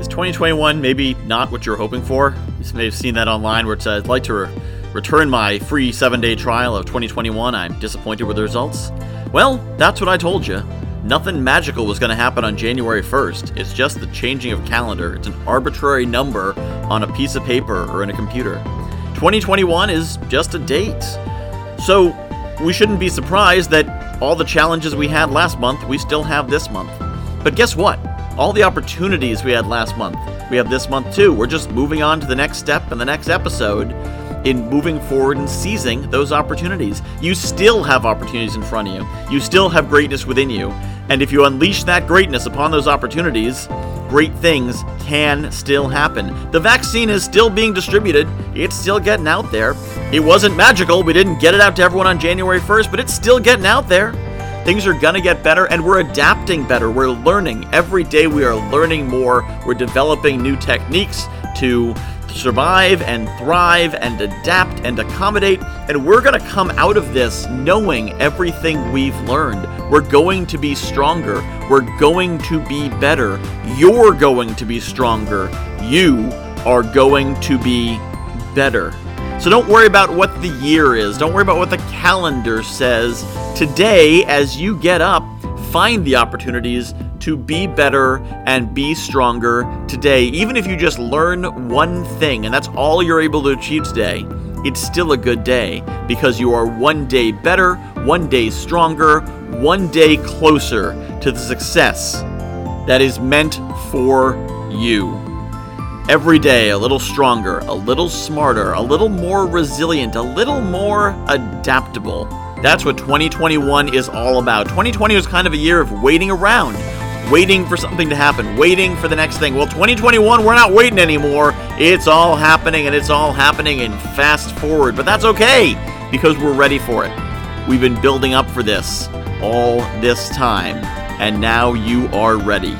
Is 2021 maybe not what you're hoping for? You may have seen that online where it says, I'd like to return my free 7-day trial of 2021. I'm disappointed with the results. Well, that's what I told you. Nothing magical was going to happen on January 1st. It's just the changing of calendar. It's an arbitrary number on a piece of paper or in a computer. 2021 is just a date. So we shouldn't be surprised that all the challenges we had last month, we still have this month. But guess what? All the opportunities we had last month, we have this month too. We're just moving on to the next step and the next episode in moving forward and seizing those opportunities. You still have opportunities in front of you. You still have greatness within you. And if you unleash that greatness upon those opportunities, great things can still happen. The vaccine is still being distributed. It's still getting out there. It wasn't magical. We didn't get it out to everyone on January 1st, but it's still getting out there. Things are going to get better, and we're adapting better. We're learning. Every day we are learning more. We're developing new techniques to survive and thrive and adapt and accommodate, and we're going to come out of this knowing everything we've learned. We're going to be stronger. We're going to be better. You're going to be stronger. You are going to be better. So don't worry about what the year is. Don't worry about what the calendar says. Today, as you get up, find the opportunities to be better and be stronger today. Even if you just learn one thing and that's all you're able to achieve today, it's still a good day because you are one day better, one day stronger, one day closer to the success that is meant for you. Every day, a little stronger, a little smarter, a little more resilient, a little more adaptable. That's what 2021 is all about. 2020 was kind of a year of waiting around, waiting for something to happen, waiting for the next thing. Well, 2021, we're not waiting anymore. It's all happening, and it's all happening in fast forward. But that's okay because we're ready for it. We've been building up for this all this time, and now you are ready.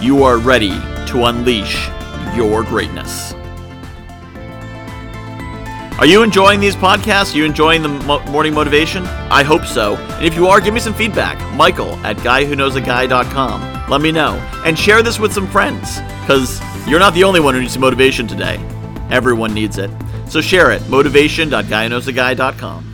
You are ready to unleash your greatness. Are you enjoying these podcasts? Are you enjoying the morning motivation? I hope so. And if you are, give me some feedback. Michael@guywhoknowsaguy.com. Let me know. And share this with some friends, because you're not the only one who needs some motivation today. Everyone needs it. So share it. Motivation.guywhoknowsaguy.com.